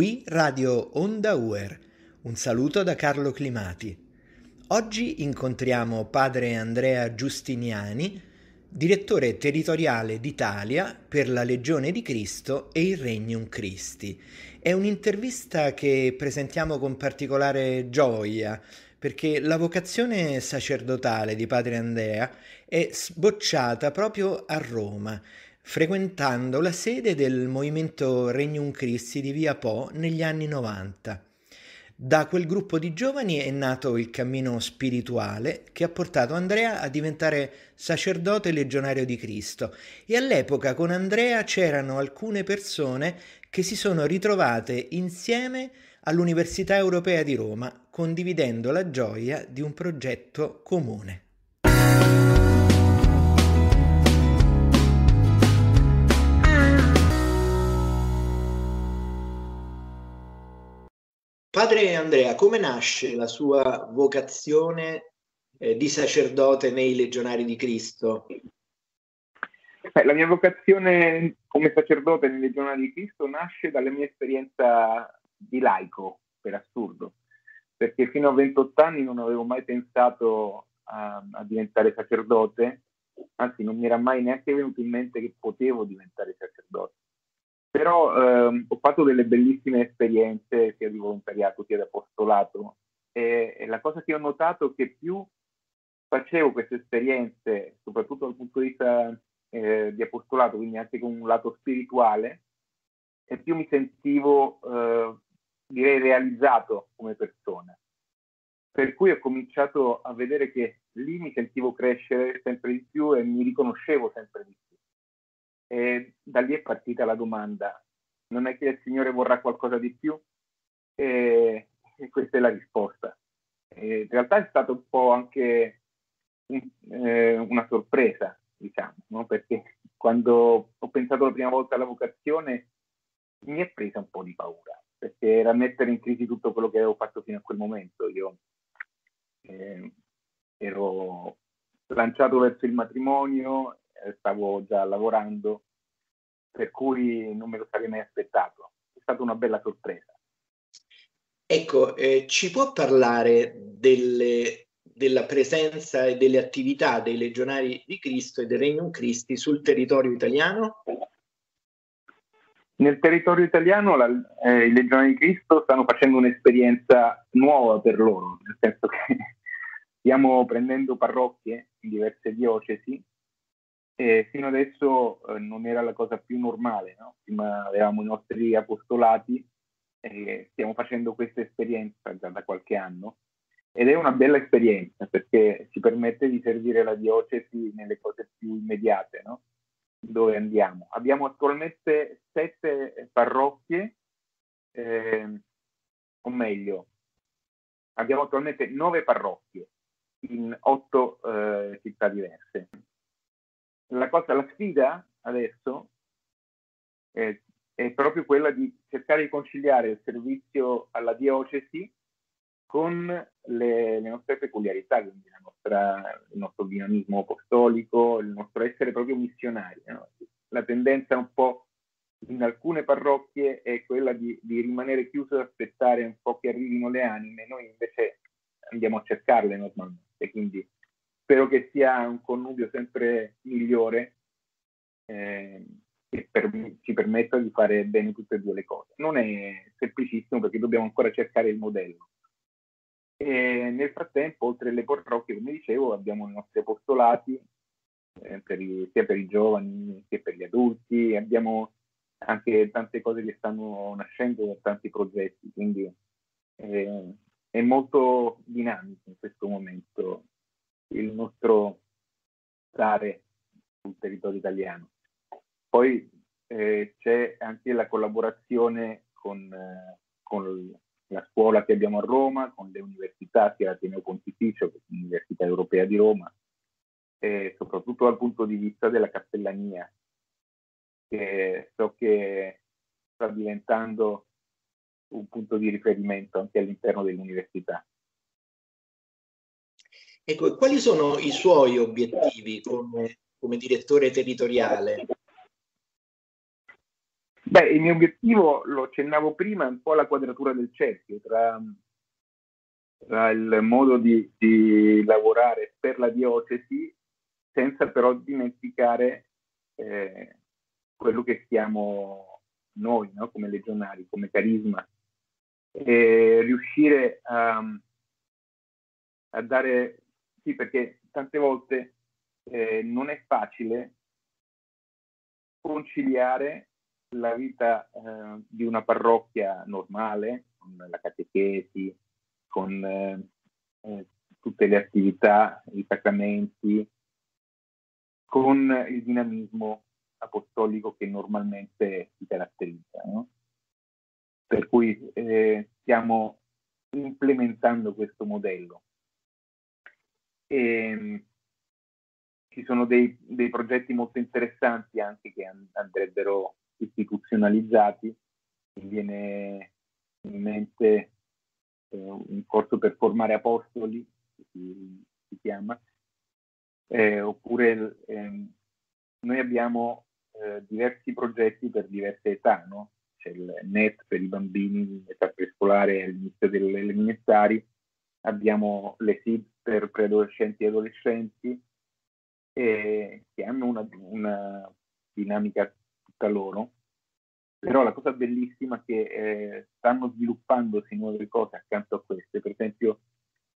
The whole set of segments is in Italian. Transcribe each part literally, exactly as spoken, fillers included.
qui Radio Onda Uer. Un saluto da Carlo Climati. Oggi incontriamo Padre Andrea Giustiniani, direttore territoriale d'Italia per la Legione di Cristo e il Regnum Christi. È un'intervista che presentiamo con particolare gioia, perché la vocazione sacerdotale di Padre Andrea è sbocciata proprio a Roma, frequentando la sede del Movimento Regnum Christi di Via Po negli anni novanta. Da quel gruppo di giovani è nato il cammino spirituale che ha portato Andrea a diventare sacerdote legionario di Cristo, e all'epoca con Andrea c'erano alcune persone che si sono ritrovate insieme all'Università Europea di Roma, condividendo la gioia di un progetto comune. Padre Andrea, come nasce la sua vocazione eh, di sacerdote nei Legionari di Cristo? Beh, la mia vocazione come sacerdote nei Legionari di Cristo nasce dalla mia esperienza di laico, per assurdo, perché fino a ventotto anni non avevo mai pensato a, a diventare sacerdote, anzi non mi era mai neanche venuto in mente che potevo diventare sacerdote. Però ehm, ho fatto delle bellissime esperienze sia di volontariato sia di apostolato, e, e la cosa che ho notato è che più facevo queste esperienze, soprattutto dal punto di vista eh, di apostolato, quindi anche con un lato spirituale, e più mi sentivo eh, direi realizzato come persona. Per cui ho cominciato a vedere che lì mi sentivo crescere sempre di più e mi riconoscevo sempre di più. E da lì è partita la domanda: non è che il Signore vorrà qualcosa di più? E, e questa è la risposta. E in realtà è stato un po' anche un, eh, una sorpresa, diciamo, no? Perché quando ho pensato la prima volta alla vocazione mi è presa un po' di paura, perché era mettere in crisi tutto quello che avevo fatto fino a quel momento. Io eh, ero lanciato verso il matrimonio, stavo già lavorando, per cui non me lo sarei mai aspettato. È stata una bella sorpresa. Ecco, eh, ci può parlare delle, della presenza e delle attività dei Legionari di Cristo e del Regnum Christi sul territorio italiano? Nel territorio italiano la, eh, i Legionari di Cristo stanno facendo un'esperienza nuova per loro, nel senso che stiamo prendendo parrocchie in diverse diocesi. E fino adesso eh, non era la cosa più normale, no? Prima avevamo i nostri apostolati, e stiamo facendo questa esperienza già da qualche anno, ed è una bella esperienza perché ci permette di servire la diocesi nelle cose più immediate, no? Dove andiamo. Abbiamo attualmente sette parrocchie, eh, o meglio, abbiamo attualmente nove parrocchie in otto eh, città diverse. La cosa, la sfida adesso è, è proprio quella di cercare di conciliare il servizio alla diocesi con le, le nostre peculiarità, quindi la nostra, il nostro dinamismo apostolico, il nostro essere proprio missionari, no? La tendenza un po' in alcune parrocchie è quella di, di rimanere chiuso e aspettare un po' che arrivino le anime, noi invece andiamo a cercarle normalmente, quindi spero che sia un connubio sempre migliore eh, che per, ci permetta di fare bene tutte e due le cose. Non è semplicissimo perché dobbiamo ancora cercare il modello. E nel frattempo, oltre alle parrocchie, come dicevo, abbiamo i nostri apostolati, eh, per i, sia per i giovani che per gli adulti, abbiamo anche tante cose che stanno nascendo, tanti progetti, quindi eh, è molto dinamico in questo momento il nostro stare sul territorio italiano. Poi eh, c'è anche la collaborazione con, eh, con la scuola che abbiamo a Roma, con le università, sia l'Ateneo Pontificio che l'Università Europea di Roma, e soprattutto dal punto di vista della cappellania, che so che sta diventando un punto di riferimento anche all'interno dell'università. Ecco, quali sono i suoi obiettivi come, come direttore territoriale? Beh, il mio obiettivo, lo accennavo prima, è un po' la quadratura del cerchio tra, tra il modo di, di lavorare per la diocesi, senza però dimenticare eh, quello che siamo noi, no? Come legionari, come carisma, e riuscire a, a dare, sì, perché tante volte eh, non è facile conciliare la vita eh, di una parrocchia normale, con la catechesi, con eh, eh, tutte le attività, i sacramenti, con il dinamismo apostolico che normalmente si caratterizza, no? Per cui eh, stiamo implementando questo modello. E, ci sono dei, dei progetti molto interessanti anche che andrebbero istituzionalizzati. Mi viene in mente eh, un corso per formare apostoli, si, si chiama, eh, oppure eh, noi abbiamo eh, diversi progetti per diverse età, no? C'è il N E T per i bambini in età prescolare all'inizio delle elementari, abbiamo le S I D per preadolescenti e adolescenti, eh, che hanno una, una dinamica loro, però la cosa bellissima è che eh, stanno sviluppandosi nuove cose accanto a queste. Per esempio,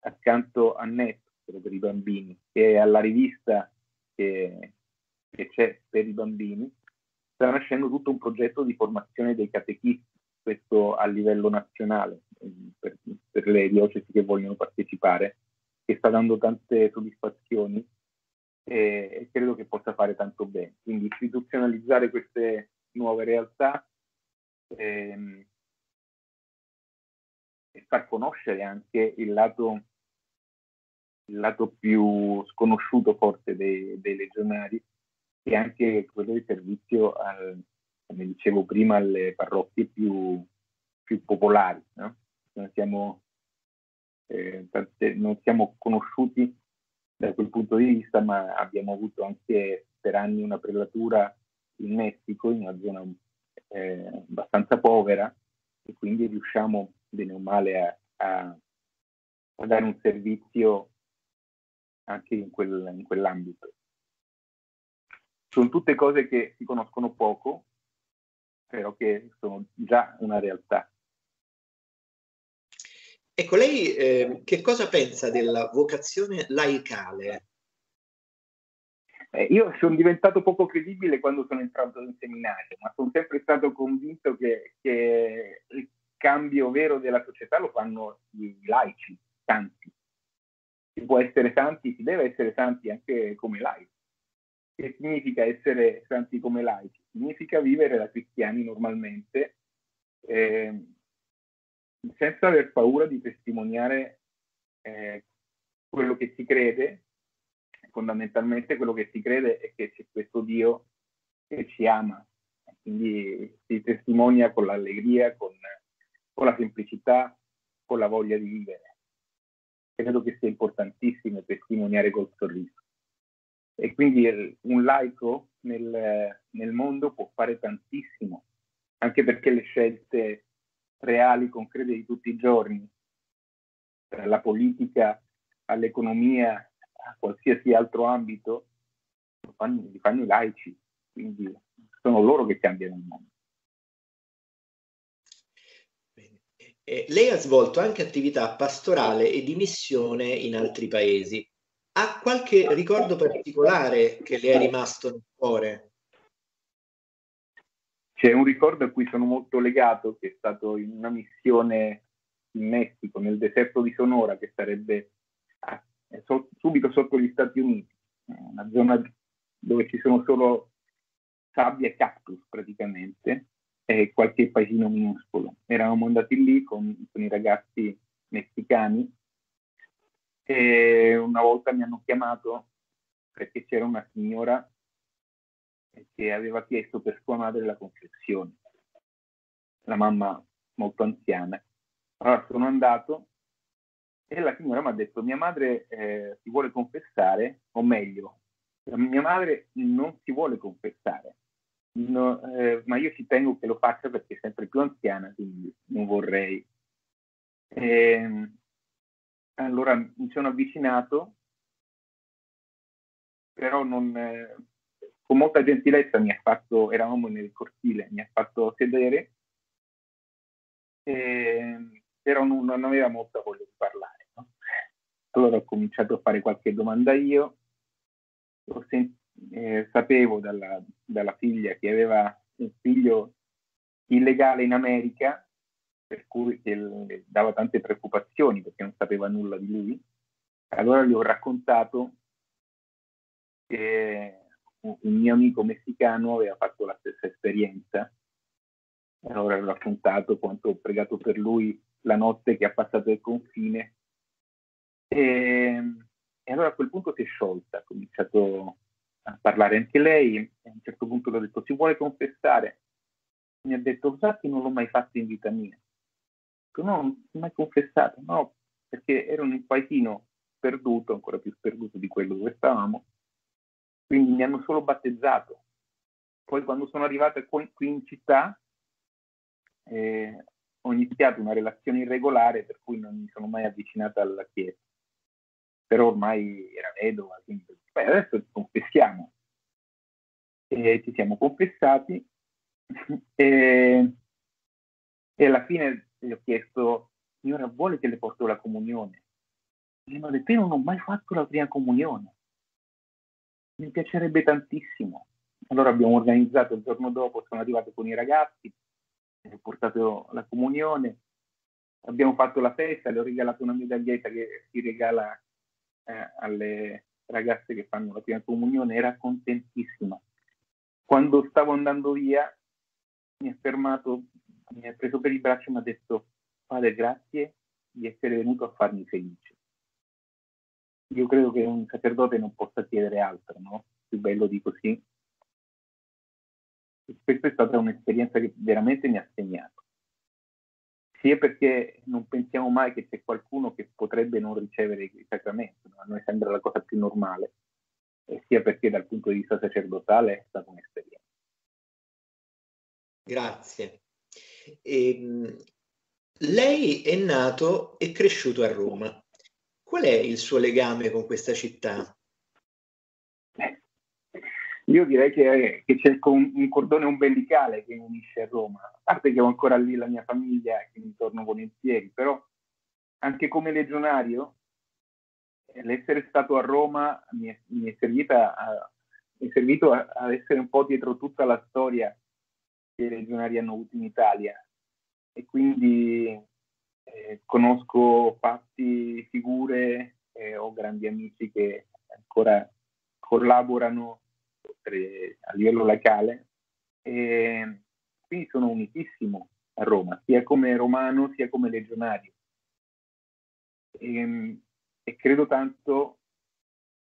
accanto a Net per i bambini e alla rivista che, che c'è per i bambini, sta nascendo tutto un progetto di formazione dei catechisti, questo a livello nazionale, per, per le diocesi che vogliono partecipare, che sta dando tante soddisfazioni e credo che possa fare tanto bene. Quindi istituzionalizzare queste nuove realtà ehm, e far conoscere anche il lato, il lato più sconosciuto forse dei, dei legionari, e anche quello di servizio al, come dicevo prima, alle parrocchie più, più popolari, no? Non siamo, eh, non siamo conosciuti da quel punto di vista, ma abbiamo avuto anche per anni una prelatura in Messico, in una zona eh, abbastanza povera, e quindi riusciamo bene o male a, a, a dare un servizio anche in, quel, in quell'ambito. Sono tutte cose che si conoscono poco, però che sono già una realtà. Ecco, lei eh, che cosa pensa della vocazione laicale? Eh, io sono diventato poco credibile quando sono entrato in seminario, ma sono sempre stato convinto che, che il cambio vero della società lo fanno i laici, tanti. Si può essere santi, si deve essere santi anche come laici. Che significa essere santi come laici? Significa vivere da cristiani normalmente, eh, senza aver paura di testimoniare eh, quello che si crede. Fondamentalmente quello che si crede è che c'è questo Dio che ci ama, quindi si testimonia con l'allegria, con, con la semplicità, con la voglia di vivere. Credo che sia importantissimo testimoniare col sorriso, e quindi il, un laico nel, nel mondo può fare tantissimo, anche perché le scelte reali, concrete di tutti i giorni, dalla politica all'economia a qualsiasi altro ambito, lo fanno, li fanno i laici, quindi sono loro che cambiano il mondo. Bene. Eh, lei ha svolto anche attività pastorale e di missione in altri paesi. Ha qualche ricordo particolare che le è rimasto nel cuore? C'è un ricordo a cui sono molto legato, che è stato in una missione in Messico, nel deserto di Sonora, che sarebbe a, so, subito sotto gli Stati Uniti, una zona dove ci sono solo sabbia e cactus praticamente, e qualche paesino minuscolo. Eravamo andati lì con, con i ragazzi messicani, e una volta mi hanno chiamato perché c'era una signora che aveva chiesto per sua madre la confessione, la mamma molto anziana. Allora sono andato e la signora mi ha detto: mia madre eh, si vuole confessare, o meglio, mia madre non si vuole confessare, no, eh, ma io ci tengo che lo faccia perché è sempre più anziana, quindi non vorrei. E allora mi sono avvicinato, però non, eh, con molta gentilezza mi ha fatto, eravamo nel cortile, mi ha fatto sedere, e, però non, non aveva molta voglia di parlare, no? Allora ho cominciato a fare qualche domanda io, ho sentito, Eh, sapevo dalla, dalla figlia che aveva un figlio illegale in America, per cui che dava tante preoccupazioni perché non sapeva nulla di lui. Allora gli ho raccontato che un mio amico messicano aveva fatto la stessa esperienza. Allora ho raccontato quanto ho pregato per lui la notte che ha passato il confine, e, e allora a quel punto si è sciolta, ha cominciato a parlare anche lei. A un certo punto le ho detto: si vuole confessare? Mi ha detto: sa che non l'ho mai fatto in vita mia. Ho detto: no, non ho mai confessato. No, perché ero in un paesino perduto, ancora più perduto di quello dove stavamo, quindi mi hanno solo battezzato. Poi quando sono arrivata qui in città eh, ho iniziato una relazione irregolare, per cui non mi sono mai avvicinata alla chiesa, però ormai era vedova, quindi beh, adesso ci confessiamo. E ci siamo confessati e, e alla fine gli ho chiesto: signora, vuole che le porto la comunione? E mi ha detto: io non ho mai fatto la prima comunione, mi piacerebbe tantissimo. Allora abbiamo organizzato, il giorno dopo sono arrivato con i ragazzi, ho portato la comunione, abbiamo fatto la festa, le ho regalato una medaglietta che si regala eh, alle ragazze che fanno la prima comunione. Era contentissima. Quando stavo andando via mi ha fermato, mi ha preso per il braccio e mi ha detto: padre, grazie di essere venuto a farmi felice. Io credo che un sacerdote non possa chiedere altro, no? Più bello di così. Questa è stata un'esperienza che veramente mi ha segnato, sia perché non pensiamo mai che c'è qualcuno che potrebbe non ricevere il sacramento, a noi sembra la cosa più normale, e sia perché dal punto di vista sacerdotale è stata un'esperienza. Grazie. E, lei è nato e cresciuto a Roma. Qual è il suo legame con questa città? Io direi che, che c'è un cordone ombelicale che mi unisce a Roma, a parte che ho ancora lì la mia famiglia che mi torno volentieri, però anche come legionario l'essere stato a Roma mi è, mi è, servita a, mi è servito a, a essere un po' dietro tutta la storia che i legionari hanno avuto in Italia, e quindi eh, conosco fatti, figure, eh, ho grandi amici che ancora collaborano a livello locale, e quindi sono unitissimo a Roma, sia come romano sia come legionario, e, e credo tanto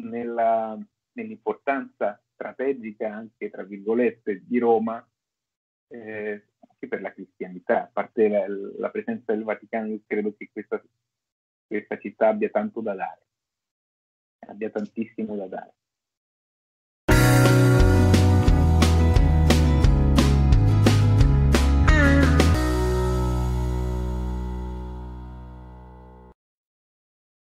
nella, nell'importanza strategica anche tra virgolette di Roma, eh, anche per la cristianità. A parte la, la presenza del Vaticano, io credo che questa, questa città abbia tanto da dare, abbia tantissimo da dare.